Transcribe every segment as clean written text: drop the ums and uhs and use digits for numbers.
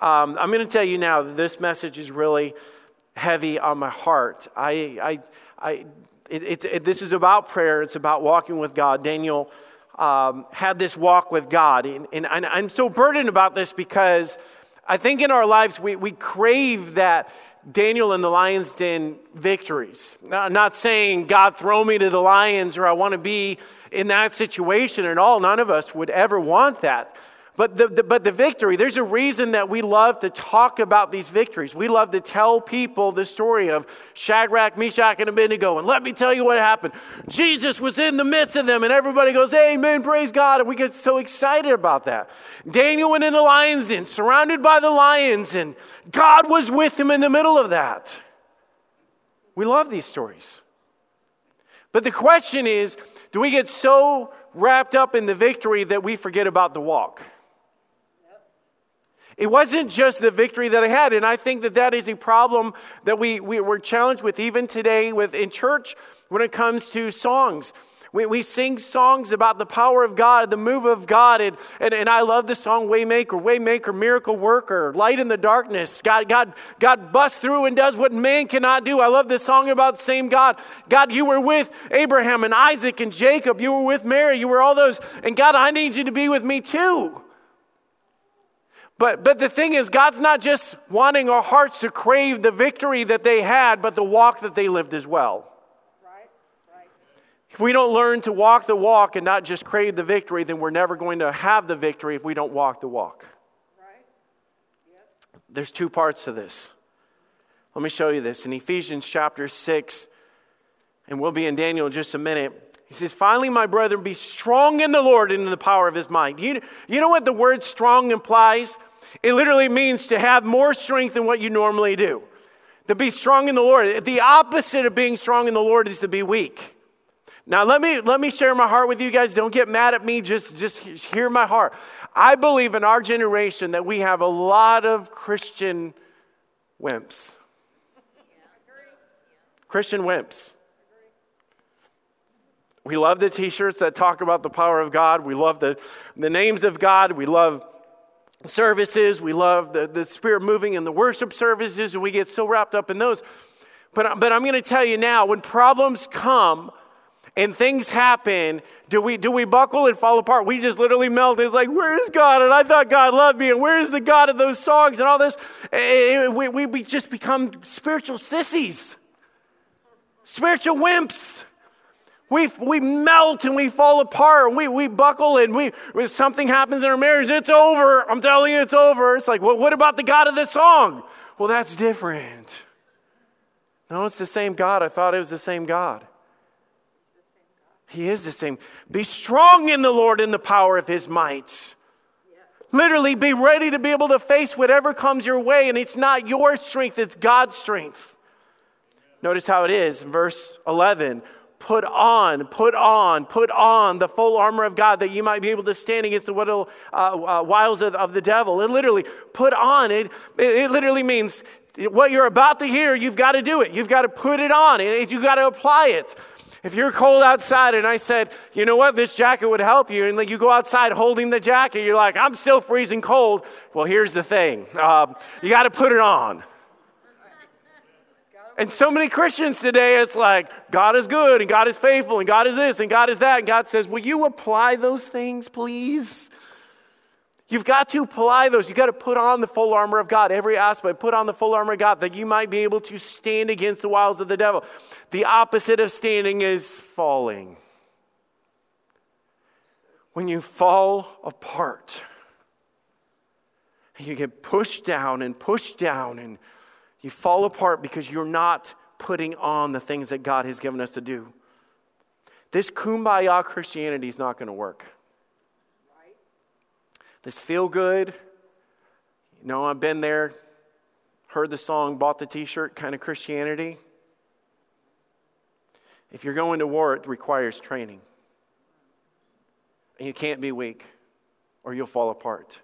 I'm going to tell you now that this message is really heavy on my heart. This is about prayer. It's about walking with God. Daniel had this walk with God. And I'm so burdened about this because I think in our lives we crave that Daniel in the lion's den victories. I'm not saying, God, throw me to the lions, or I want to be in that situation at all. None of us would ever want that. But the victory, there's a reason that we love to talk about these victories. We love to tell people the story of Shadrach, Meshach, and Abednego. And let me tell you what happened. Jesus was in the midst of them, and everybody goes, amen, praise God. And we get so excited about that. Daniel went in the lion's den, surrounded by the lions, and God was with him in the middle of that. We love these stories. But the question is, do we get so wrapped up in the victory that we forget about the walk? It wasn't just the victory that I had, and I think that is a problem that we're challenged with even today in church when it comes to songs. We sing songs about the power of God, the move of God, and I love the song Waymaker, Miracle Worker, Light in the Darkness. God busts through and does what man cannot do. I love this song about the same God. God, you were with Abraham and Isaac and Jacob. You were with Mary. You were all those. And God, I need you to be with me too. But the thing is, God's not just wanting our hearts to crave the victory that they had, but the walk that they lived as well. Right. If we don't learn to walk the walk and not just crave the victory, then we're never going to have the victory if we don't walk the walk. Right. Yep. There's two parts to this. Let me show you this. In Ephesians chapter 6, and we'll be in Daniel in just a minute, he says, finally, my brethren, be strong in the Lord and in the power of his might. You know what the word strong implies? It literally means to have more strength than what you normally do. To be strong in the Lord. The opposite of being strong in the Lord is to be weak. Now, let me share my heart with you guys. Don't get mad at me. Just hear my heart. I believe in our generation that we have a lot of Christian wimps. Christian wimps. We love the t-shirts that talk about the power of God. We love the names of God. We love services. We love the Spirit moving in the worship services, and we get so wrapped up in those. But I'm going to tell you now, when problems come and things happen, do we buckle and fall apart? We just literally melt. It's like, where is God? And I thought God loved me. And where is the God of those songs and all this? We just become spiritual sissies, spiritual wimps. We melt and we fall apart and we buckle and when something happens in our marriage, it's over. I'm telling you, it's over. It's like, well, what about the God of this song? Well, that's different. No, it's the same God. I thought it was the same God. He is the same. Be strong in the Lord in the power of his might. Literally, be ready to be able to face whatever comes your way, and it's not your strength, it's God's strength. Notice how it is in verse 11. Put on the full armor of God that you might be able to stand against the wiles of the devil. It literally, put on. It literally means what you're about to hear, you've got to do it. You've got to put it on. You've got to apply it. If you're cold outside and I said, you know what, this jacket would help you. And like you go outside holding the jacket, you're like, I'm still freezing cold. Well, here's the thing. You got to put it on. And so many Christians today, it's like, God is good, and God is faithful, and God is this, and God is that. And God says, will you apply those things, please? You've got to apply those. You've got to put on the full armor of God, every aspect. Put on the full armor of God that you might be able to stand against the wiles of the devil. The opposite of standing is falling. When you fall apart, you get pushed down and you fall apart because you're not putting on the things that God has given us to do. This kumbaya Christianity is not going to work. Right. This feel good, you know, I've been there, heard the song, bought the t-shirt kind of Christianity. If you're going to war, it requires training. And you can't be weak or you'll fall apart.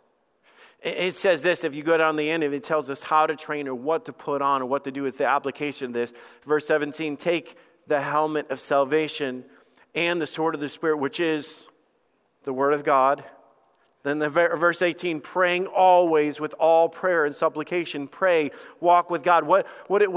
It says this, if you go down the end, it tells us how to train or what to put on or what to do. It's the application of this. Verse 17, take the helmet of salvation and the sword of the Spirit, which is the Word of God. Then the verse 18, praying always with all prayer and supplication. Pray, walk with God. What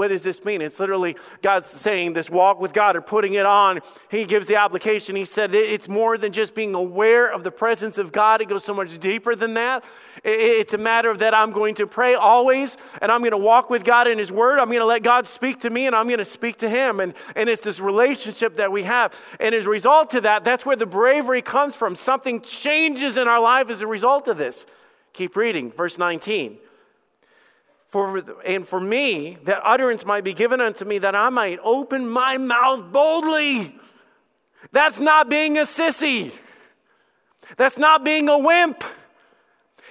does this mean? It's literally God's saying this walk with God or putting it on. He gives the application. He said it's more than just being aware of the presence of God. It goes so much deeper than that. It's a matter of that I'm going to pray always, and I'm going to walk with God in His Word. I'm going to let God speak to me, and I'm going to speak to Him. And it's this relationship that we have. And as a result of that, that's where the bravery comes from. Something changes in our life as a result of this. Keep reading, verse 19. For me, that utterance might be given unto me, that I might open my mouth boldly. That's not being a sissy. That's not being a wimp.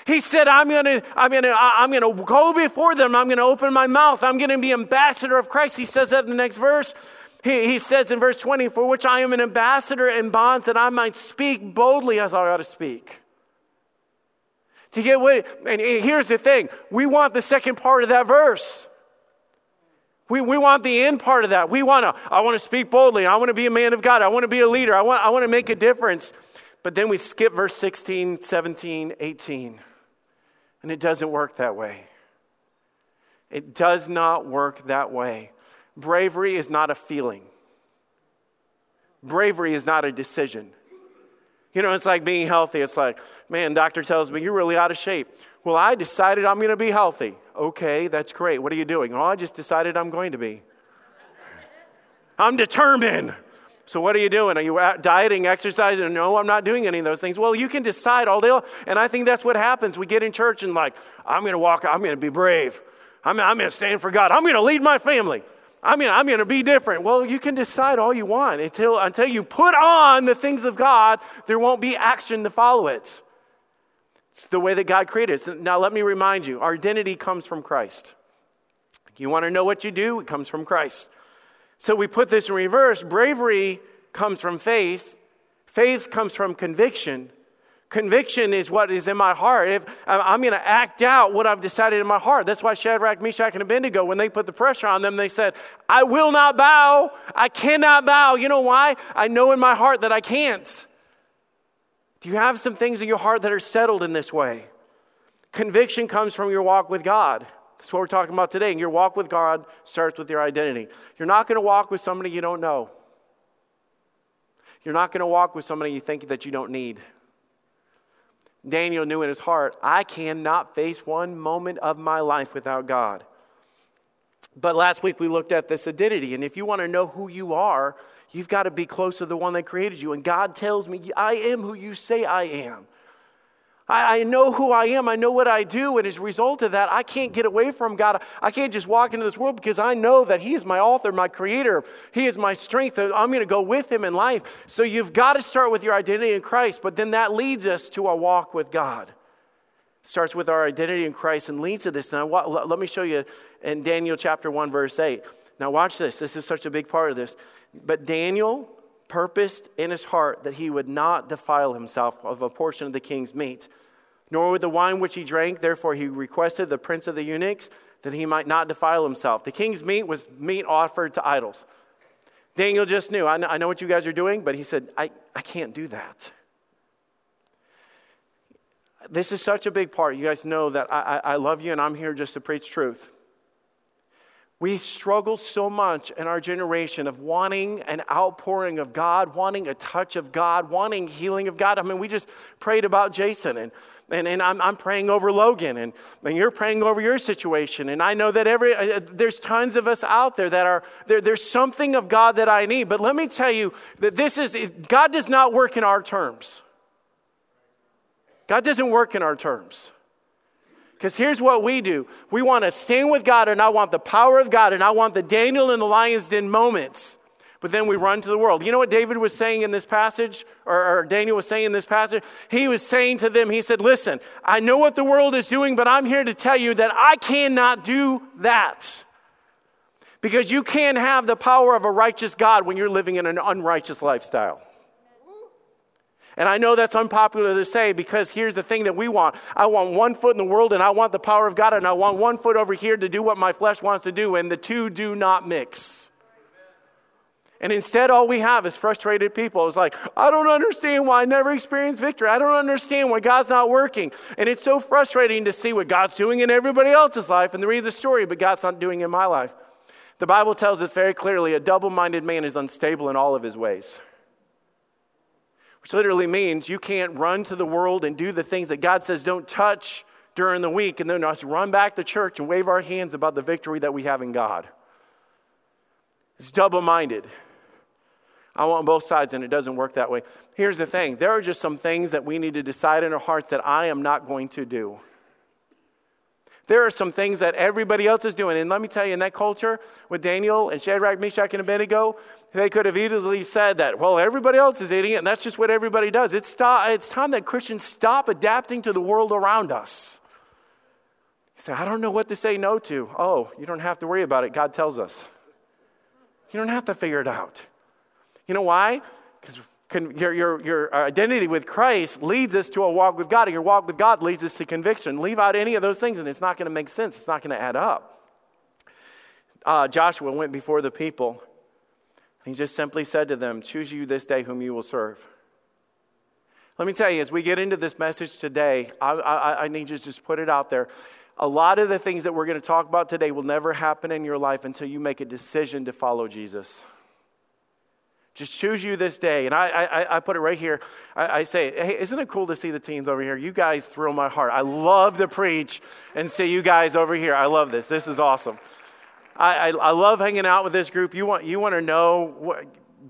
He said, I'm gonna go before them. I'm gonna open my mouth. I'm gonna be ambassador of Christ. He says that in the next verse. He says in verse 20, for which I am an ambassador in bonds, that I might speak boldly as I ought to speak. To get what? And here's the thing: we want the second part of that verse. We want the end part of that. I want to speak boldly. I want to be a man of God. I want to be a leader. I want to make a difference. But then we skip verse 16, 17, 18. And it doesn't work that way. It does not work that way. Bravery is not a feeling. Bravery is not a decision. You know, it's like being healthy. It's like, man, doctor tells me, you're really out of shape. Well, I decided I'm going to be healthy. Okay, that's great. What are you doing? Oh, I just decided I'm going to be. I'm determined. So what are you doing? Are you dieting, exercising? No, I'm not doing any of those things. Well, you can decide all day long. And I think that's what happens. We get in church and like, I'm going to walk. I'm going to be brave. I'm going to stand for God. I'm going to lead my family. I'm going to be different. Well, you can decide all you want. Until you put on the things of God, there won't be action to follow it. It's the way that God created it. Now, let me remind you, our identity comes from Christ. You want to know what you do? It comes from Christ. So we put this in reverse. Bravery comes from faith. Faith comes from conviction. Conviction is what is in my heart. If I'm going to act out what I've decided in my heart. That's why Shadrach, Meshach, and Abednego, when they put the pressure on them, they said, I will not bow. I cannot bow. You know why? I know in my heart that I can't. Do you have some things in your heart that are settled in this way? Conviction comes from your walk with God. That's what we're talking about today. And your walk with God starts with your identity. You're not going to walk with somebody you don't know. You're not going to walk with somebody you think that you don't need. Daniel knew in his heart, I cannot face one moment of my life without God. But last week we looked at this identity. And if you want to know who you are, you've got to be close to the one that created you. And God tells me, I am who you say I am. I know who I am. I know what I do. And as a result of that, I can't get away from God. I can't just walk into this world because I know that He is my author, my creator. He is my strength. I'm going to go with Him in life. So you've got to start with your identity in Christ. But then that leads us to our walk with God. It starts with our identity in Christ and leads to this. Now, let me show you in Daniel chapter 1, verse 8. Now, watch this. This is such a big part of this. But Daniel purposed in his heart that he would not defile himself of a portion of the king's meat, nor with the wine which he drank. Therefore he requested the prince of the eunuchs that he might not defile himself. The king's meat was meat offered to idols. Daniel just knew, I know what you guys are doing, but he said, I can't do that. This is such a big part. You guys know that I love you and I'm here just to preach truth. We struggle so much in our generation of wanting an outpouring of God, wanting a touch of God, wanting healing of God. I mean, we just prayed about Jason, and I'm praying over Logan, and you're praying over your situation. And I know that there's tons of us out there that are, there's something of God that I need. But let me tell you that God does not work in our terms. God doesn't work in our terms. Because here's what we do. We want to stand with God, and I want the power of God, and I want the Daniel in the lion's den moments. But then we run to the world. You know what David was saying in this passage, or Daniel was saying in this passage? He was saying to them, he said, listen, I know what the world is doing, but I'm here to tell you that I cannot do that. Because you can't have the power of a righteous God when you're living in an unrighteous lifestyle. And I know that's unpopular to say, because here's the thing that we want. I want one foot in the world, and I want the power of God, and I want one foot over here to do what my flesh wants to do, and the two do not mix. And instead, all we have is frustrated people. It's like, I don't understand why I never experienced victory. I don't understand why God's not working. And it's so frustrating to see what God's doing in everybody else's life and to read the story, but God's not doing in my life. The Bible tells us very clearly, a double-minded man is unstable in all of his ways. Which literally means you can't run to the world and do the things that God says don't touch during the week and then us run back to church and wave our hands about the victory that we have in God. It's double-minded. I want both sides, and it doesn't work that way. Here's the thing. There are just some things that we need to decide in our hearts that I am not going to do. There are some things that everybody else is doing. And let me tell you, in that culture with Daniel and Shadrach, Meshach, and Abednego, they could have easily said that, well, everybody else is eating it, and that's just what everybody does. It's time that Christians stop adapting to the world around us. You say, I don't know what to say no to. Oh, you don't have to worry about it. God tells us. You don't have to figure it out. You know why? Because your identity with Christ leads us to a walk with God, and your walk with God leads us to conviction. Leave out any of those things, and it's not going to make sense. It's not going to add up. Joshua went before the people, and he just simply said to them, choose you this day whom you will serve. Let me tell you, as we get into this message today, I need you to just put it out there. A lot of the things that we're going to talk about today will never happen in your life until you make a decision to follow Jesus. Just choose you this day. And I put it right here. I say, hey, isn't it cool to see the teens over here? You guys thrill my heart. I love to preach and see you guys over here. I love this. This is awesome. I love hanging out with this group. You want to know,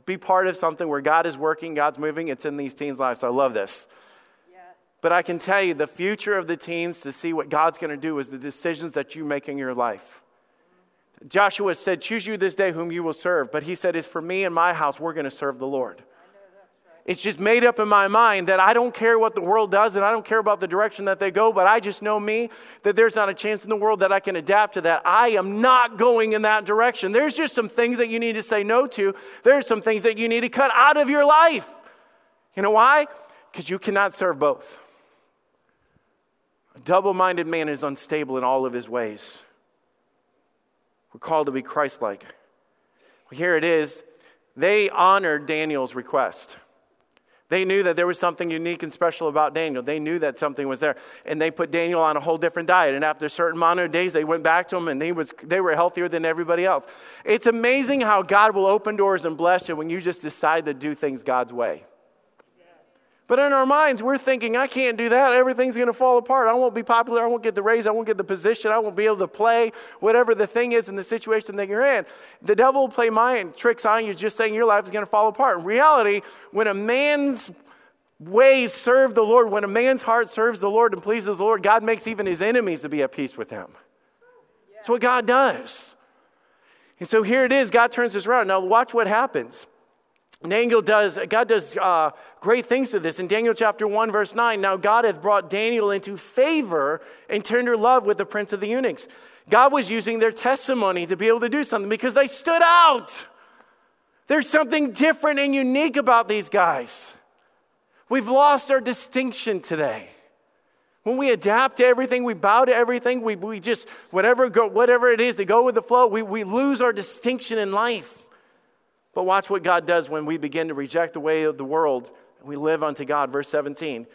be part of something where God is working, God's moving. It's in these teens' lives. So I love this. But I can tell you, the future of the teens to see what God's going to do is the decisions that you make in your life. Joshua said, choose you this day whom you will serve. But he said, it's for me and my house, we're going to serve the Lord. I know that's right. It's just made up in my mind that I don't care what the world does and I don't care about the direction that they go, but I just know me, that there's not a chance in the world that I can adapt to that. I am not going in that direction. There's just some things that you need to say no to. There's some things that you need to cut out of your life. You know why? Because you cannot serve both. A double-minded man is unstable in all of his ways. We're called to be Christ-like. Well, here it is. They honored Daniel's request. They knew that there was something unique and special about Daniel. They knew that something was there. And they put Daniel on a whole different diet. And after a certain amount of days, they went back to him and they were healthier than everybody else. It's amazing how God will open doors and bless you when you just decide to do things God's way. But in our minds, we're thinking, I can't do that. Everything's going to fall apart. I won't be popular. I won't get the raise. I won't get the position. I won't be able to play whatever the thing is in the situation that you're in. The devil will play mind tricks on you just saying your life is going to fall apart. In reality, when a man's ways serve the Lord, when a man's heart serves the Lord and pleases the Lord, God makes even his enemies to be at peace with him. Yeah. That's what God does. And so here it is. God turns this around. Now watch what happens. God does great things to this. In Daniel chapter 1, verse 9, now God hath brought Daniel into favor and tender love with the prince of the eunuchs. God was using their testimony to be able to do something because they stood out. There's something different and unique about these guys. We've lost our distinction today. When we adapt to everything, we bow to everything, we just, whatever it is to go with the flow, we lose our distinction in life. But watch what God does when we begin to reject the way of the world and we live unto God. Verse 17.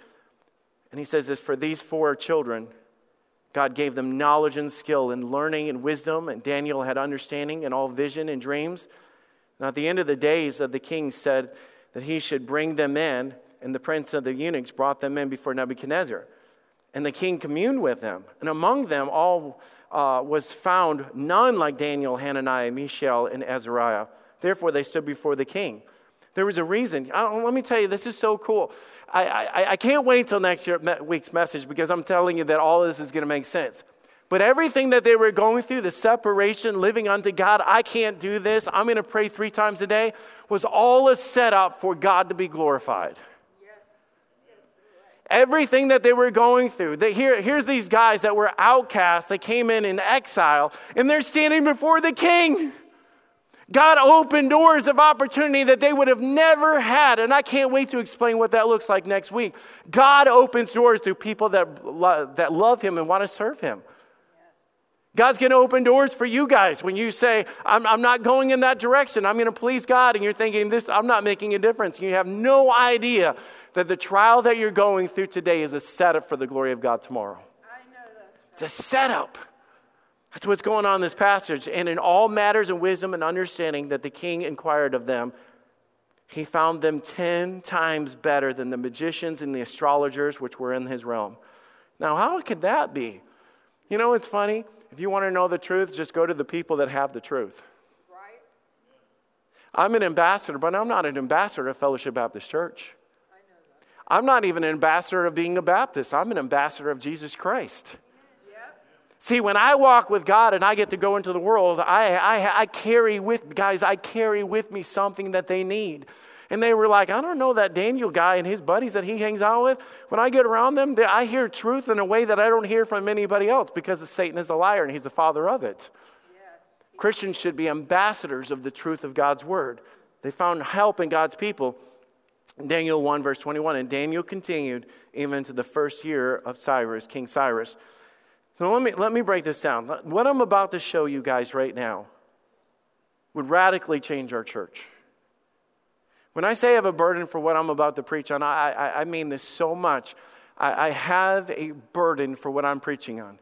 And he says this, for these four children, God gave them knowledge and skill and learning and wisdom. And Daniel had understanding and all vision and dreams. And at the end of the days of the king said that he should bring them in. And the prince of the eunuchs brought them in before Nebuchadnezzar. And the king communed with them. And among them all was found none like Daniel, Hananiah, Mishael, and Azariah. Therefore, they stood before the king. There was a reason. Let me tell you, this is so cool. I can't wait till next week's message because I'm telling you that all of this is going to make sense. But everything that they were going through, the separation, living unto God, I can't do this, I'm going to pray 3 times a day, was all a setup for God to be glorified. Everything that they were going through. Here's these guys that were outcasts. They came in exile, and they're standing before the king. God opened doors of opportunity that they would have never had. And I can't wait to explain what that looks like next week. God opens doors through people that love him and want to serve him. God's going to open doors for you guys when you say, I'm not going in that direction. I'm going to please God. And you're thinking, this, I'm not making a difference. And you have no idea that the trial that you're going through today is a setup for the glory of God tomorrow. I know that. It's a setup. That's what's going on in this passage. And in all matters of wisdom and understanding that the king inquired of them, he found them 10 times better than the magicians and the astrologers which were in his realm. Now, how could that be? You know, it's funny. If you want to know the truth, just go to the people that have the truth. Right. I'm an ambassador, but I'm not an ambassador of Fellowship Baptist Church. I know that. I'm not even an ambassador of being a Baptist. I'm an ambassador of Jesus Christ. Yep. See, when I walk with God and I get to go into the world, I carry with me something that they need. And they were like, I don't know that Daniel guy and his buddies that he hangs out with. When I get around them, I hear truth in a way that I don't hear from anybody else because Satan is a liar and he's the father of it. Yeah. Christians should be ambassadors of the truth of God's word. They found help in God's people. Daniel 1 verse 21, and Daniel continued even to the first year of Cyrus, King Cyrus. So let me break this down. What I'm about to show you guys right now would radically change our church. When I say I have a burden for what I'm about to preach on, I mean this so much. I have a burden for what I'm preaching on.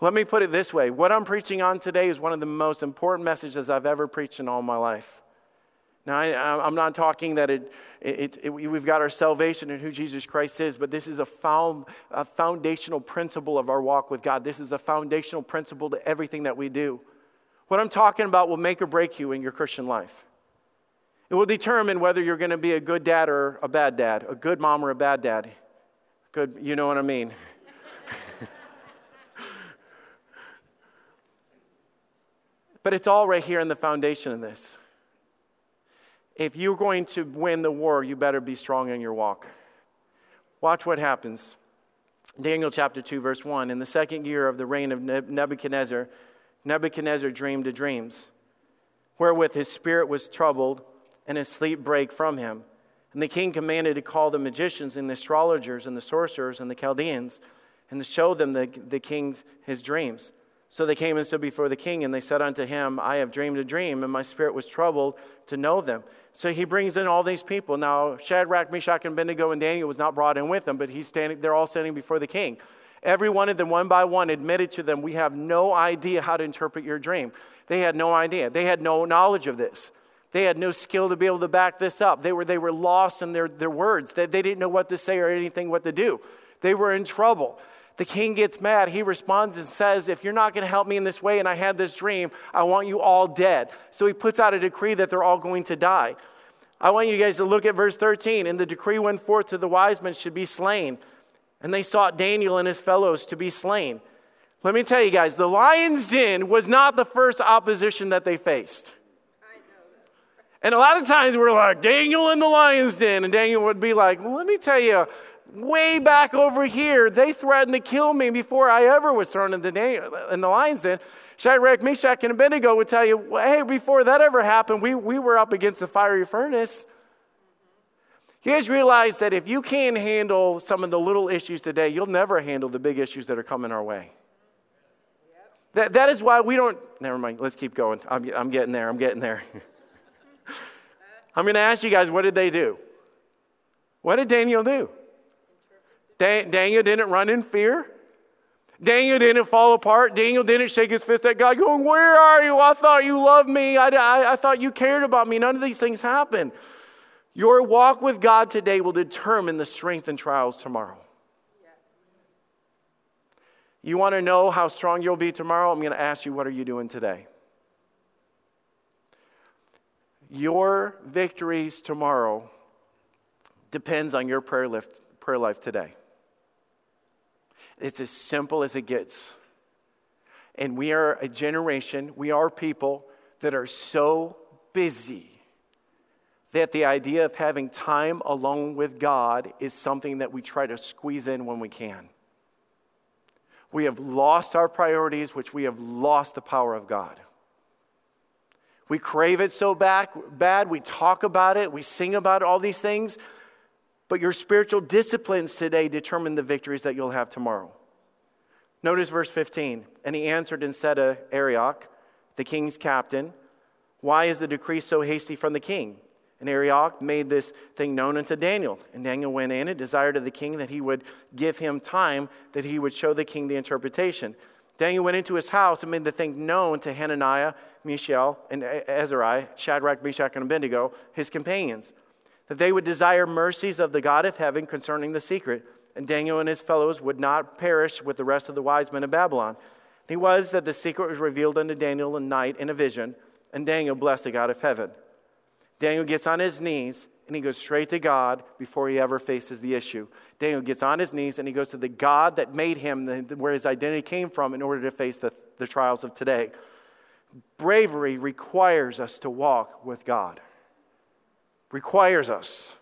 Let me put it this way. What I'm preaching on today is one of the most important messages I've ever preached in all my life. Now, I'm not talking that we've got our salvation and who Jesus Christ is, but this is a foundational principle of our walk with God. This is a foundational principle to everything that we do. What I'm talking about will make or break you in your Christian life. It will determine whether you're going to be a good dad or a bad dad, a good mom or a bad dad. Good, you know what I mean. But it's all right here in the foundation of this. If you're going to win the war, you better be strong in your walk. Watch what happens. Daniel chapter 2, verse 1. In the second year of the reign of Nebuchadnezzar, Nebuchadnezzar dreamed of dreams, wherewith his spirit was troubled, and his sleep brake from him. And the king commanded to call the magicians and the astrologers and the sorcerers and the Chaldeans, and to show them the king's his dreams. So they came and stood before the king, and they said unto him, I have dreamed a dream, and my spirit was troubled to know them. So he brings in all these people. Now, Shadrach, Meshach, and Abednego, and Daniel was not brought in with them, but they're all standing before the king. Every one of them, one by one, admitted to them, we have no idea how to interpret your dream. They had no idea. They had no knowledge of this. They had no skill to be able to back this up. They were lost in their words. They didn't know what to say or anything what to do. They were in trouble. The king gets mad. He responds and says, if you're not going to help me in this way and I had this dream, I want you all dead. So he puts out a decree that they're all going to die. I want you guys to look at verse 13. And the decree went forth to the wise men should be slain. And they sought Daniel and his fellows to be slain. Let me tell you guys, the lion's den was not the first opposition that they faced. And a lot of times we're like, Daniel in the lion's den. And Daniel would be like, well, let me tell you, way back over here, they threatened to kill me before I ever was thrown in the lion's den. Shadrach, Meshach, and Abednego would tell you, well, hey, before that ever happened, we were up against the fiery furnace. You guys realize that if you can't handle some of the little issues today, you'll never handle the big issues that are coming our way. Yep. That is why we don't, never mind, let's keep going. I'm getting there. I'm going to ask you guys, what did they do? What did Daniel do? Daniel didn't run in fear. Daniel didn't fall apart. Daniel didn't shake his fist at God going, where are you? I thought you loved me. I thought you cared about me. None of these things happened. Your walk with God today will determine the strength and trials tomorrow. Yeah. You want to know how strong you'll be tomorrow? I'm going to ask you, what are you doing today? Your victories tomorrow depends on your prayer life today. It's as simple as it gets. And we are a generation, we are people that are so busy that the idea of having time alone with God is something that we try to squeeze in when we can. We have lost our priorities, which we have lost the power of God. We crave it so bad, we talk about it, we sing about all these things, but your spiritual disciplines today determine the victories that you'll have tomorrow. Notice verse 15. And he answered and said to Arioch, the king's captain, why is the decree so hasty from the king? And Arioch made this thing known unto Daniel. And Daniel went in and desired of the king that he would give him time, that he would show the king the interpretation. Daniel went into his house and made the thing known to Hananiah, Mishael, and Azariah, Shadrach, Meshach, and Abednego, his companions, that they would desire mercies of the God of heaven concerning the secret, and Daniel and his fellows would not perish with the rest of the wise men of Babylon. And it was that the secret was revealed unto Daniel in night in a vision, and Daniel blessed the God of heaven. Daniel gets on his knees, and he goes straight to God before he ever faces the issue. Daniel gets on his knees, and he goes to the God that made him, where his identity came from, in order to face the trials of today. Bravery requires us to walk with God. Requires us.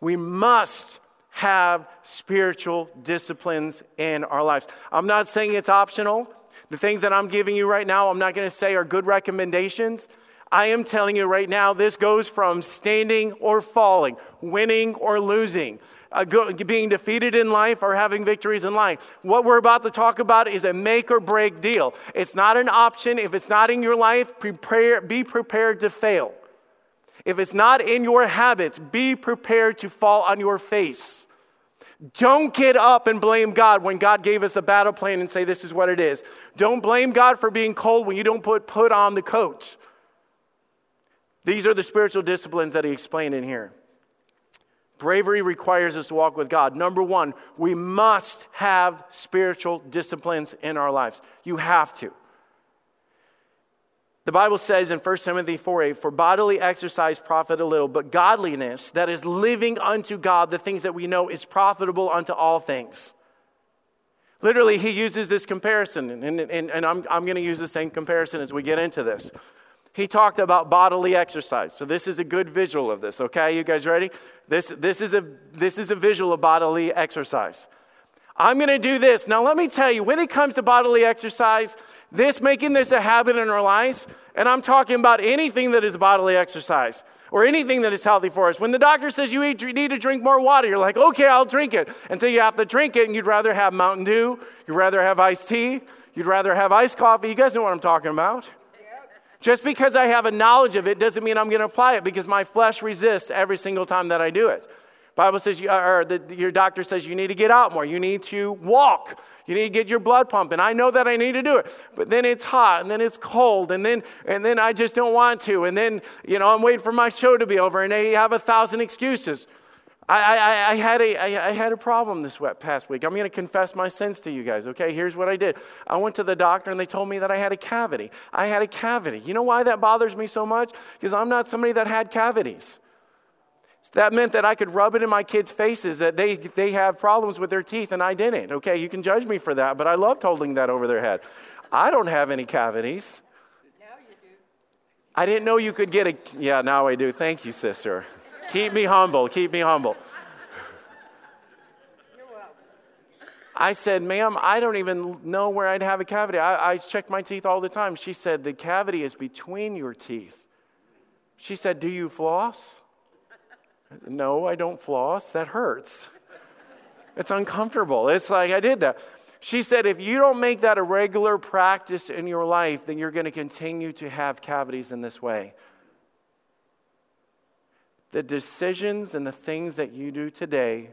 We must have spiritual disciplines in our lives. I'm not saying it's optional. The things that I'm giving you right now, I'm not going to say are good recommendations. I am telling you right now, this goes from standing or falling, winning or losing, being defeated in life or having victories in life. What we're about to talk about is a make or break deal. It's not an option. If it's not in your life, be prepared to fail. If it's not in your habits, be prepared to fall on your face. Don't get up and blame God when God gave us the battle plan and say this is what it is. Don't blame God for being cold when you don't put on the coat. These are the spiritual disciplines that he explained in here. Bravery requires us to walk with God. Number one, we must have spiritual disciplines in our lives. You have to. The Bible says in 1 Timothy 4:8, for bodily exercise profit a little, but godliness, that is living unto God, the things that we know, is profitable unto all things. Literally, he uses this comparison, and I'm going to use the same comparison as we get into this. He talked about bodily exercise. So this is a good visual of this, okay? You guys ready? This is a visual of bodily exercise. I'm going to do this. Now let me tell you, when it comes to bodily exercise, making this a habit in our lives, and I'm talking about anything that is bodily exercise or anything that is healthy for us. When the doctor says you need to drink more water, you're like, okay, I'll drink it. Until you have to drink it, and you'd rather have Mountain Dew, you'd rather have iced tea, you'd rather have iced coffee. You guys know what I'm talking about. Just because I have a knowledge of it doesn't mean I'm going to apply it, because my flesh resists every single time that I do it. Bible says, your doctor says you need to get out more. You need to walk. You need to get your blood pumping. I know that I need to do it, but then it's hot, and then it's cold, and then I just don't want to, and then I'm waiting for my show to be over, and they have 1,000 excuses. I had a problem this past week. I'm going to confess my sins to you guys, okay? Here's what I did. I went to the doctor, and they told me that I had a cavity. You know why that bothers me so much? Because I'm not somebody that had cavities. So that meant that I could rub it in my kids' faces that they have problems with their teeth, and I didn't. Okay, you can judge me for that, but I loved holding that over their head. I don't have any cavities. Now you do. I didn't know you could get a... Yeah, now I do. Thank you, sister. Keep me humble. You're welcome. I said, ma'am, I don't even know where I'd have a cavity. I check my teeth all the time. She said, the cavity is between your teeth. She said, do you floss? I said, no, I don't floss. That hurts. It's uncomfortable. It's like I did that. She said, if you don't make that a regular practice in your life, then you're going to continue to have cavities in this way. The decisions and the things that you do today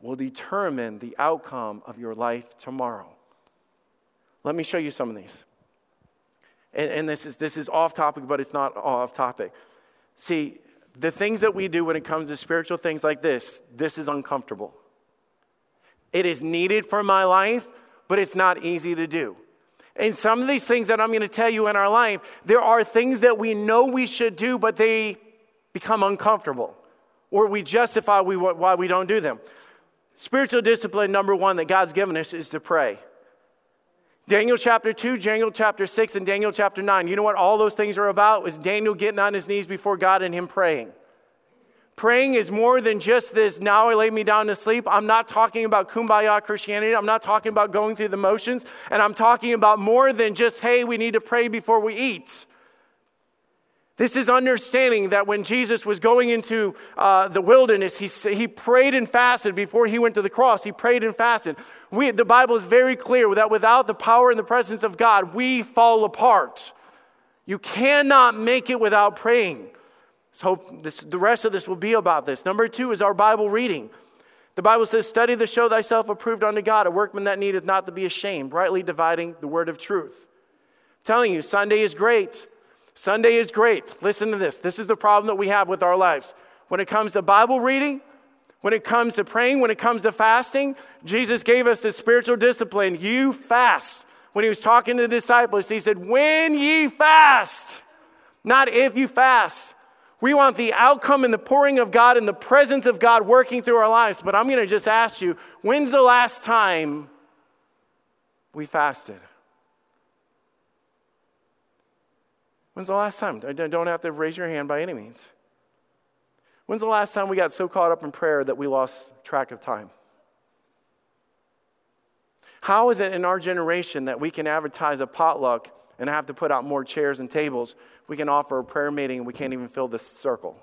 will determine the outcome of your life tomorrow. Let me show you some of these. And this is off topic, but it's not off topic. See, the things that we do when it comes to spiritual things like this is uncomfortable. It is needed for my life, but it's not easy to do. And some of these things that I'm going to tell you in our life, there are things that we know we should do, but they become uncomfortable, or we justify why we don't do them. Spiritual discipline number one that God's given us is to pray. Daniel chapter 2, Daniel chapter 6, and Daniel chapter 9. You know what all those things are about? Is Daniel getting on his knees before God and him praying. Praying is more than just this, now I lay me down to sleep. I'm not talking about kumbaya Christianity. I'm not talking about going through the motions. And I'm talking about more than just, hey, we need to pray before we eat. This is understanding that when Jesus was going into the wilderness, he prayed and fasted before he went to the cross. He prayed and fasted. The Bible is very clear that without the power and the presence of God, we fall apart. You cannot make it without praying. Let's hope the rest of this will be about this. Number 2 is our Bible reading. The Bible says, "Study to show thyself approved unto God, a workman that needeth not to be ashamed, rightly dividing the word of truth." I'm telling you, Sunday is great. Sunday is great. Listen to this. This is the problem that we have with our lives. When it comes to Bible reading, when it comes to praying, when it comes to fasting, Jesus gave us this spiritual discipline. You fast. When he was talking to the disciples, he said, "When ye fast," not if you fast. We want the outcome and the pouring of God and the presence of God working through our lives. But I'm going to just ask you, when's the last time we fasted? When's the last time? I don't have to raise your hand by any means. When's the last time we got so caught up in prayer that we lost track of time? How is it in our generation that we can advertise a potluck and have to put out more chairs and tables? We can offer a prayer meeting and we can't even fill this circle.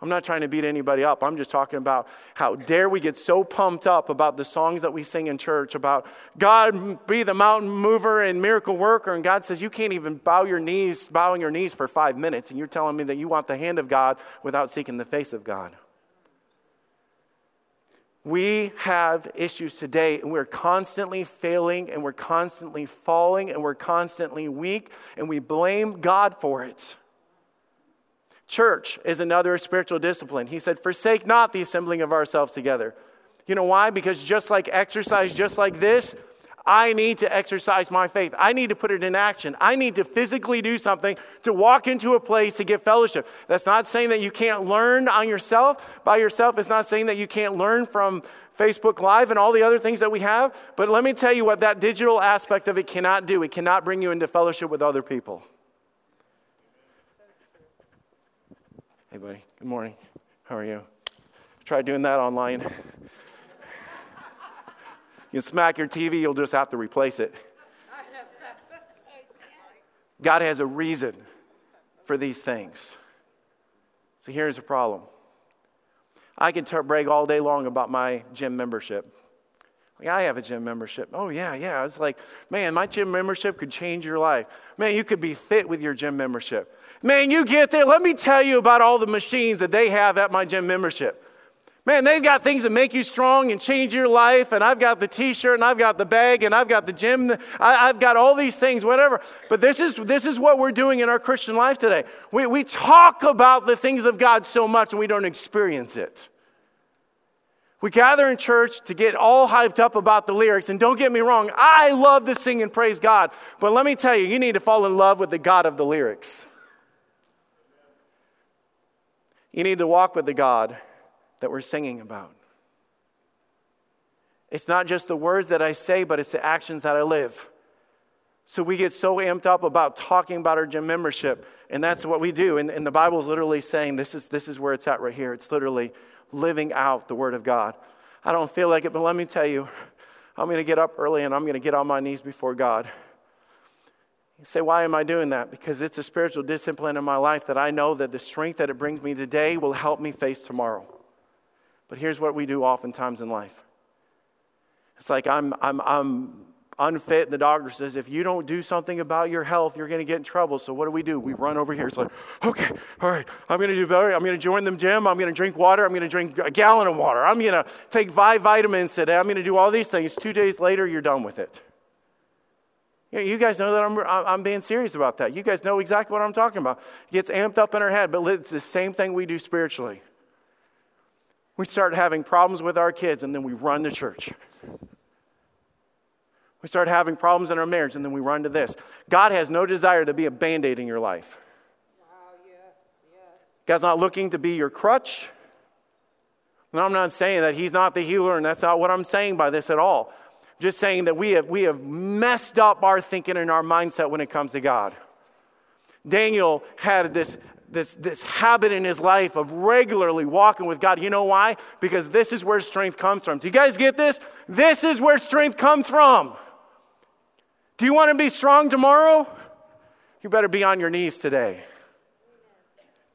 I'm not trying to beat anybody up. I'm just talking about how dare we get so pumped up about the songs that we sing in church about God be the mountain mover and miracle worker. And God says, you can't even bow your knees for 5 minutes. And you're telling me that you want the hand of God without seeking the face of God. We have issues today, and we're constantly failing, and we're constantly falling, and we're constantly weak, and we blame God for it. Church is another spiritual discipline. He said, forsake not the assembling of ourselves together. You know why? Because just like exercise, just like this, I need to exercise my faith. I need to put it in action. I need to physically do something to walk into a place to get fellowship. That's not saying that you can't learn on yourself, by yourself. It's not saying that you can't learn from Facebook Live and all the other things that we have. But let me tell you what that digital aspect of it cannot do. It cannot bring you into fellowship with other people. Hey, buddy. Good morning. How are you? Try doing that online. You smack your TV, you'll just have to replace it. God has a reason for these things. So here's the problem. I can brag all day long about my gym membership. Like, I have a gym membership. Oh, yeah. I was like, man, my gym membership could change your life. Man, you could be fit with your gym membership. Man, you get there. Let me tell you about all the machines that they have at my gym membership. Man, they've got things that make you strong and change your life, and I've got the T-shirt, and I've got the bag, and I've got the gym. I've got all these things, whatever. But this is what we're doing in our Christian life today. We talk about the things of God so much, and we don't experience it. We gather in church to get all hyped up about the lyrics, and don't get me wrong, I love to sing and praise God. But let me tell you, you need to fall in love with the God of the lyrics. You need to walk with the God that we're singing about. It's not just the words that I say, but it's the actions that I live. So we get so amped up about talking about our gym membership, and that's what we do. And the Bible's literally saying this is where it's at right here. It's literally living out the Word of God. I don't feel like it, but let me tell you, I'm going to get up early and I'm going to get on my knees before God. You say, why am I doing that? Because it's a spiritual discipline in my life that I know that the strength that it brings me today will help me face tomorrow. But here's what we do oftentimes in life. It's like I'm unfit. The doctor says, if you don't do something about your health, you're going to get in trouble. So what do? We run over here. It's like, okay, all right, I'm going to do better. I'm going to join the gym. I'm going to drink water. I'm going to drink a gallon of water. I'm going to take 5 vitamins today. I'm going to do all these things. 2 days later, you're done with it. You guys know that I'm being serious about that. You guys know exactly what I'm talking about. It gets amped up in our head, but it's the same thing we do spiritually. We start having problems with our kids, and then we run to church. We start having problems in our marriage, and then we run to this. God has no desire to be a Band-Aid in your life. Wow, yes. God's not looking to be your crutch. And I'm not saying that he's not the healer, and that's not what I'm saying by this at all. I'm just saying that we have messed up our thinking and our mindset when it comes to God. Daniel had this habit in his life of regularly walking with God. You know why? Because this is where strength comes from. Do you guys get this? This is where strength comes from. Do you want to be strong tomorrow? You better be on your knees today.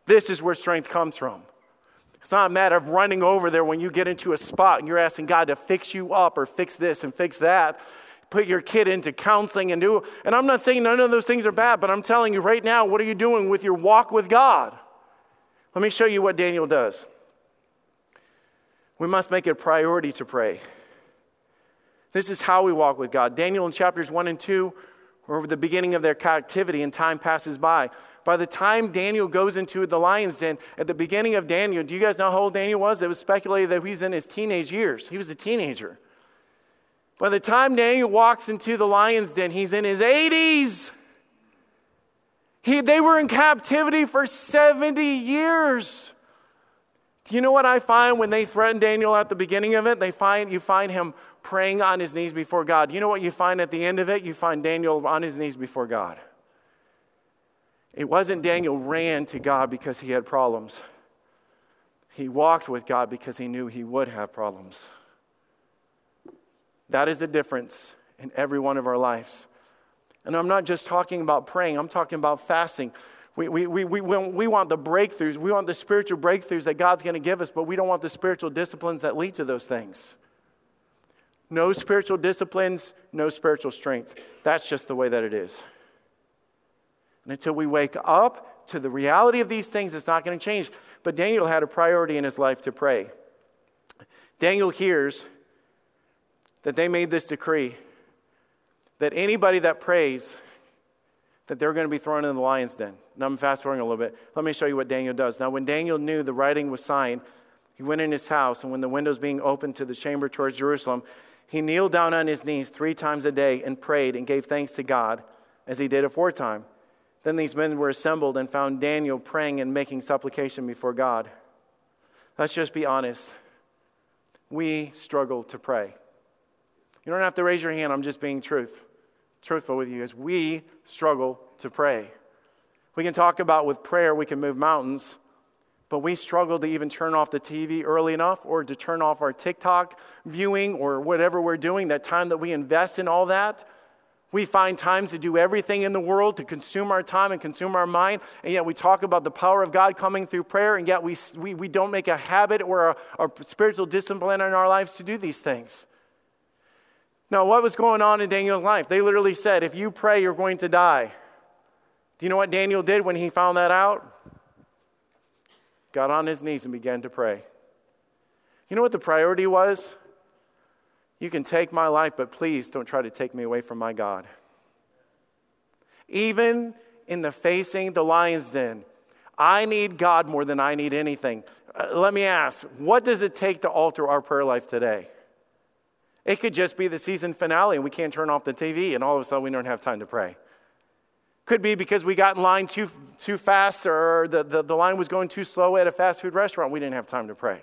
This is where strength comes from. It's not a matter of running over there when you get into a spot and you're asking God to fix you up or fix this and fix that. Put your kid into counseling and do. And I'm not saying none of those things are bad, but I'm telling you right now, what are you doing with your walk with God? Let me show you what Daniel does. We must make it a priority to pray. This is how we walk with God. Daniel in chapters 1 and 2 were the beginning of their captivity and time passes by. By the time Daniel goes into the lion's den, at the beginning of Daniel, do you guys know how old Daniel was? It was speculated that he's in his teenage years. He was a teenager. By the time Daniel walks into the lion's den, he's in his 80s. They were in captivity for 70 years. Do you know what I find when they threaten Daniel at the beginning of it? You find him praying on his knees before God. You know what you find at the end of it? You find Daniel on his knees before God. It wasn't Daniel ran to God because he had problems. He walked with God because he knew he would have problems. That is the difference in every one of our lives. And I'm not just talking about praying. I'm talking about fasting. We want the breakthroughs. We want the spiritual breakthroughs that God's going to give us, but we don't want the spiritual disciplines that lead to those things. No spiritual disciplines, no spiritual strength. That's just the way that it is. And until we wake up to the reality of these things, it's not going to change. But Daniel had a priority in his life to pray. Daniel hears that they made this decree that anybody that prays, that they're going to be thrown in the lion's den. Now I'm fast forwarding a little bit. Let me show you what Daniel does. Now when Daniel knew the writing was signed, he went in his house, and when the windows being opened to the chamber towards Jerusalem, he kneeled down on his knees 3 times a day and prayed and gave thanks to God as he did aforetime. Then these men were assembled and found Daniel praying and making supplication before God. Let's just be honest. We struggle to pray. You don't have to raise your hand. I'm just being truthful with you. As we struggle to pray. We can talk about with prayer, we can move mountains, but we struggle to even turn off the TV early enough or to turn off our TikTok viewing or whatever we're doing, that time that we invest in all that. We find times to do everything in the world, to consume our time and consume our mind, and yet we talk about the power of God coming through prayer, and yet we don't make a habit or a spiritual discipline in our lives to do these things. Now, what was going on in Daniel's life? They literally said, if you pray, you're going to die. Do you know what Daniel did when he found that out? Got on his knees and began to pray. You know what the priority was? You can take my life, but please don't try to take me away from my God. Even in the facing the lion's den, I need God more than I need anything. Let me ask, what does it take to alter our prayer life today? It could just be the season finale and we can't turn off the TV and all of a sudden we don't have time to pray. Could be because we got in line too fast or the line was going too slow at a fast food restaurant. We didn't have time to pray.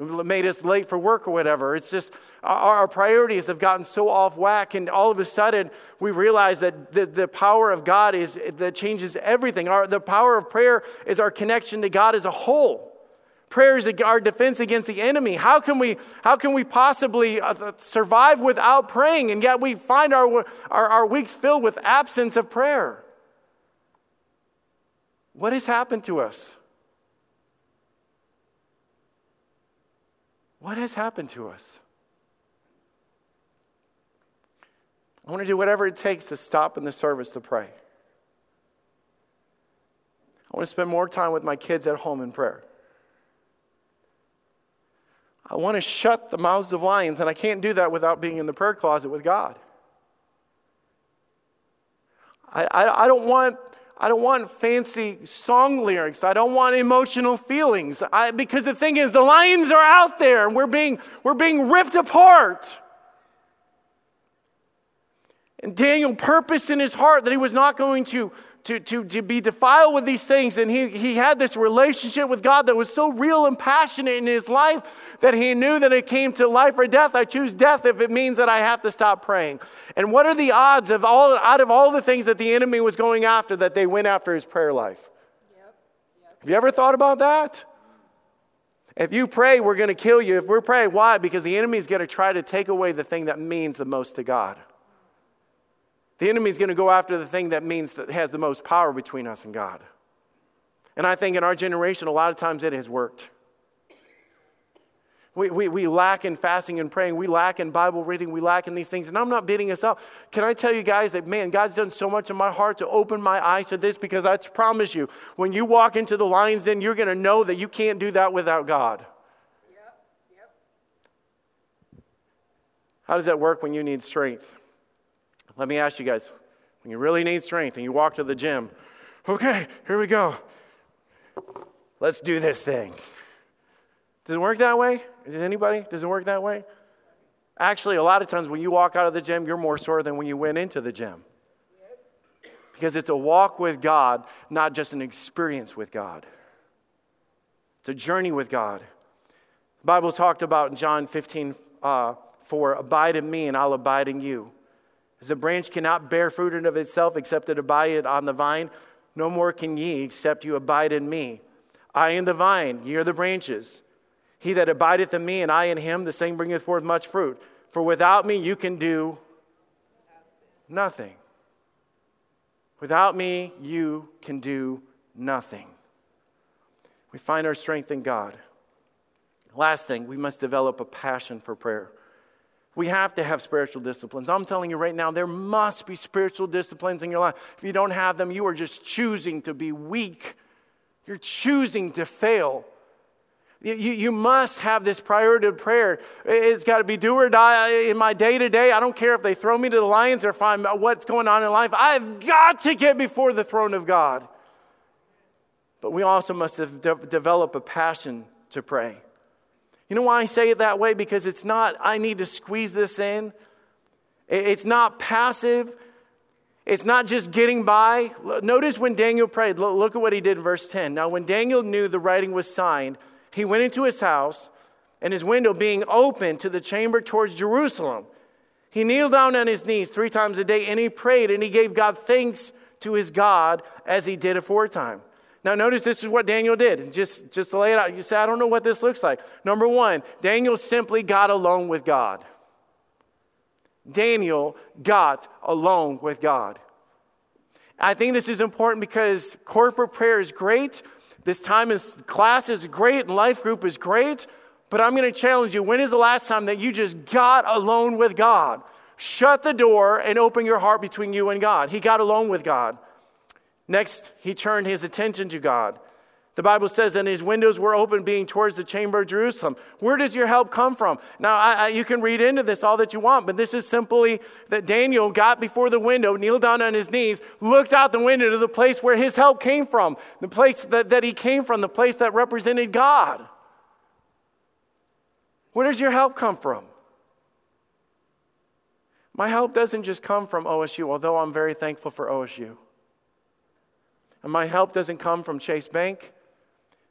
It made us late for work or whatever. It's just our priorities have gotten so off whack, and all of a sudden we realize that the power of God is that changes everything. The power of prayer is our connection to God as a whole. Prayer is our defense against the enemy. How can we possibly survive without praying, and yet we find our weeks filled with absence of prayer? What has happened to us? What has happened to us? I want to do whatever it takes to stop in the service to pray. I want to spend more time with my kids at home in prayer. I want to shut the mouths of lions, and I can't do that without being in the prayer closet with God. I don't want fancy song lyrics. I don't want emotional feelings. Because the thing is, the lions are out there, and we're being ripped apart. And Daniel purposed in his heart that he was not going to be defiled with these things. And he had this relationship with God that was so real and passionate in his life that he knew that it came to life or death. I choose death if it means that I have to stop praying. And what are the odds out of all the things that the enemy was going after, that they went after his prayer life? Yep. Have you ever thought about that? If you pray, we're going to kill you. If we're praying, why? Because the enemy is going to try to take away the thing that means the most to God. The enemy's going to go after the thing that means that has the most power between us and God. And I think in our generation, a lot of times it has worked. We lack in fasting and praying. We lack in Bible reading. We lack in these things. And I'm not beating us up. Can I tell you guys that, man, God's done so much in my heart to open my eyes to this, because I promise you, when you walk into the lion's den, you're going to know that you can't do that without God. Yep. How does that work when you need strength? Let me ask you guys, when you really need strength and you walk to the gym, okay, here we go. Let's do this thing. Does it work that way? Does it work that way? Actually, a lot of times when you walk out of the gym, you're more sore than when you went into the gym. Because it's a walk with God, not just an experience with God. It's a journey with God. The Bible talked about in John 15, for abide in me and I'll abide in you. As the branch cannot bear fruit in of itself except it abide on the vine, no more can ye except you abide in me. I am the vine, ye are the branches. He that abideth in me and I in him, the same bringeth forth much fruit. For without me you can do nothing. Without me you can do nothing. We find our strength in God. Last thing, we must develop a passion for prayer. We have to have spiritual disciplines. I'm telling you right now, there must be spiritual disciplines in your life. If you don't have them, you are just choosing to be weak. You're choosing to fail. You must have this priority of prayer. It's got to be do or die in my day-to-day. I don't care if they throw me to the lions or if I'm what's going on in life. I've got to get before the throne of God. But we also must develop a passion to pray. You know why I say it that way? Because it's not, I need to squeeze this in. It's not passive. It's not just getting by. Notice when Daniel prayed, look at what he did in verse 10. Now, when Daniel knew the writing was signed, he went into his house, and his window being open to the chamber towards Jerusalem, he kneeled down on his knees 3 times a day, and he prayed, and he gave God thanks to his God as he did aforetime. Now, notice this is what Daniel did. Just to lay it out, you say, I don't know what this looks like. Number one, Daniel simply got alone with God. Daniel got alone with God. I think this is important because corporate prayer is great. This time in class is great and life group is great. But I'm going to challenge you. When is the last time that you just got alone with God? Shut the door and open your heart between you and God. He got alone with God. Next, he turned his attention to God. The Bible says that his windows were open, being towards the chamber of Jerusalem. Where does your help come from? Now, you can read into this all that you want, but this is simply that Daniel got before the window, kneeled down on his knees, looked out the window to the place where his help came from, the place that he came from, the place that represented God. Where does your help come from? My help doesn't just come from OSU, although I'm very thankful for OSU. And my help doesn't come from Chase Bank.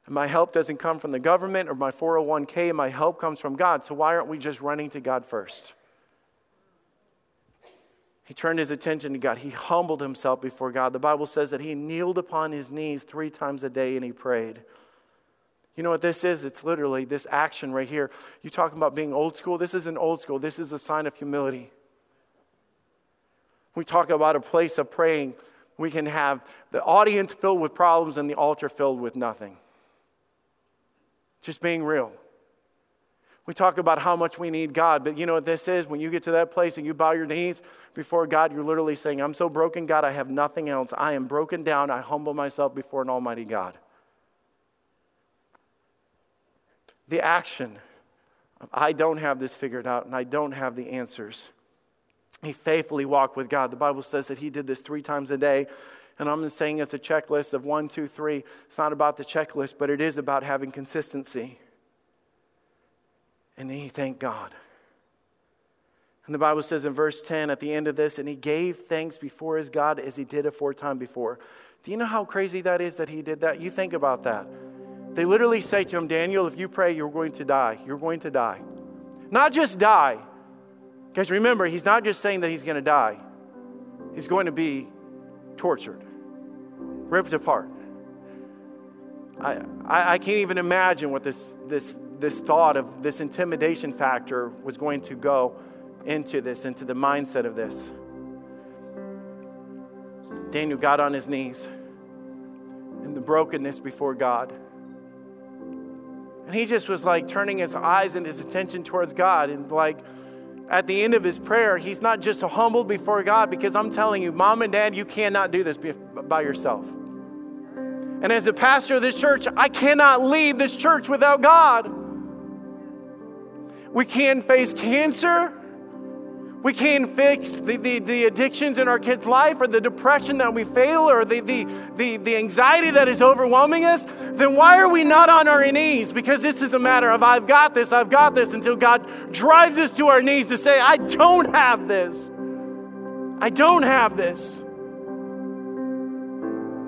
And my help doesn't come from the government or my 401k. And my help comes from God. So why aren't we just running to God first? He turned his attention to God. He humbled himself before God. The Bible says that he kneeled upon his knees 3 times a day and he prayed. You know what this is? It's literally this action right here. You talking about being old school? This isn't old school. This is a sign of humility. We talk about a place of praying. We can have the audience filled with problems and the altar filled with nothing. Just being real. We talk about how much we need God, but you know what this is? When you get to that place and you bow your knees before God, you're literally saying, I'm so broken, God, I have nothing else. I am broken down. I humble myself before an almighty God. The action of I don't have this figured out and I don't have the answers. He faithfully walked with God. The Bible says that he did this 3 times a day. And I'm just saying it's a checklist of 1, 2, 3. It's not about the checklist, but it is about having consistency. And then he thanked God. And the Bible says in verse 10 at the end of this, and he gave thanks before his God as he did aforetime before. Do you know how crazy that is that he did that? You think about that. They literally say to him, Daniel, if you pray, you're going to die. You're going to die. Not just die. Because remember, he's not just saying that he's going to die. He's going to be tortured, ripped apart. I can't even imagine what this thought of this intimidation factor was going to go into the mindset of this. Daniel got on his knees in the brokenness before God. And he just was like turning his eyes and his attention towards God. And like at the end of his prayer, he's not just humbled before God, because I'm telling you, mom and dad, you cannot do this by yourself. And as the pastor of this church, I cannot lead this church without God. We can face cancer. We can fix the addictions in our kids' life, or the depression that we fail, or the anxiety that is overwhelming us. Then why are we not on our knees? Because this is a matter of I've got this, until God drives us to our knees to say, I don't have this. I don't have this.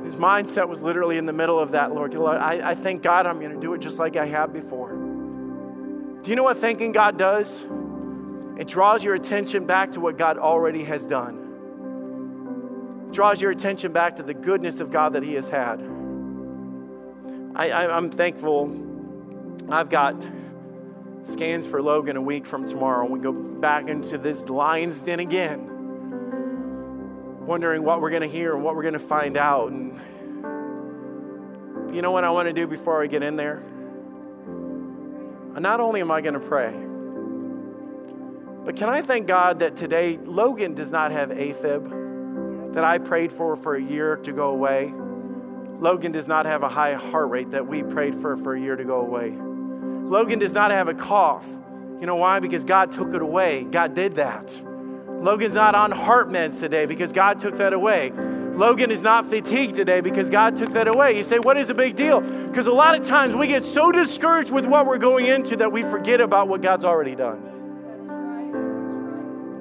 His mindset was literally in the middle of that, Lord, I thank God I'm going to do it just like I have before. Do you know what thanking God does? It draws your attention back to what God already has done. It draws your attention back to the goodness of God that He has had. I'm thankful. I've got scans for Logan a week from tomorrow. We go back into this lion's den again, wondering what we're going to hear and what we're going to find out. And you know what I want to do before I get in there? Not only am I going to pray, but can I thank God that today Logan does not have AFib that I prayed for a year to go away. Logan does not have a high heart rate that we prayed for a year to go away. Logan does not have a cough. You know why? Because God took it away. God did that. Logan's not on heart meds today because God took that away. Logan is not fatigued today because God took that away. You say, what is the big deal? Because a lot of times we get so discouraged with what we're going into that we forget about what God's already done.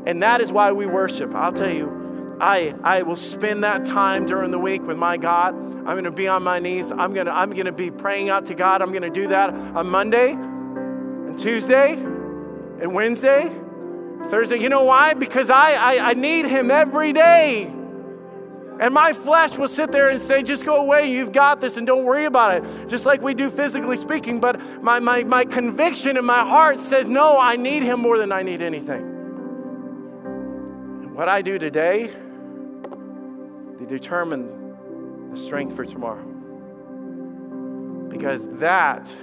And that is why we worship. I'll tell you, I will spend that time during the week with my God. I'm going to be on my knees. I'm going to be praying out to God. I'm going to do that on Monday and Tuesday and Wednesday, Thursday. You know why? Because I need Him every day. And my flesh will sit there and say, just go away. You've got this and don't worry about it. Just like we do physically speaking. But my conviction in my heart says, no, I need Him more than I need anything. What I do today, they determine the strength for tomorrow. Because that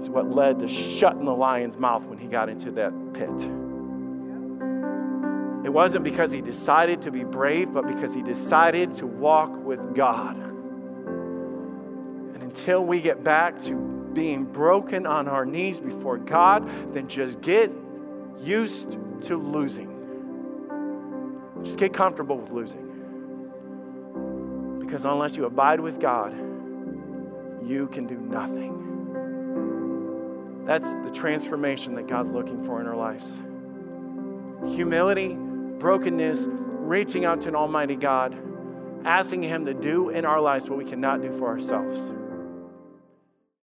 is what led to shutting the lion's mouth when he got into that pit. It wasn't because he decided to be brave, but because he decided to walk with God. And until we get back to being broken on our knees before God, then just get used to losing. Just get comfortable with losing. Because unless you abide with God, you can do nothing. That's the transformation that God's looking for in our lives. Humility, brokenness, reaching out to an almighty God, asking Him to do in our lives what we cannot do for ourselves.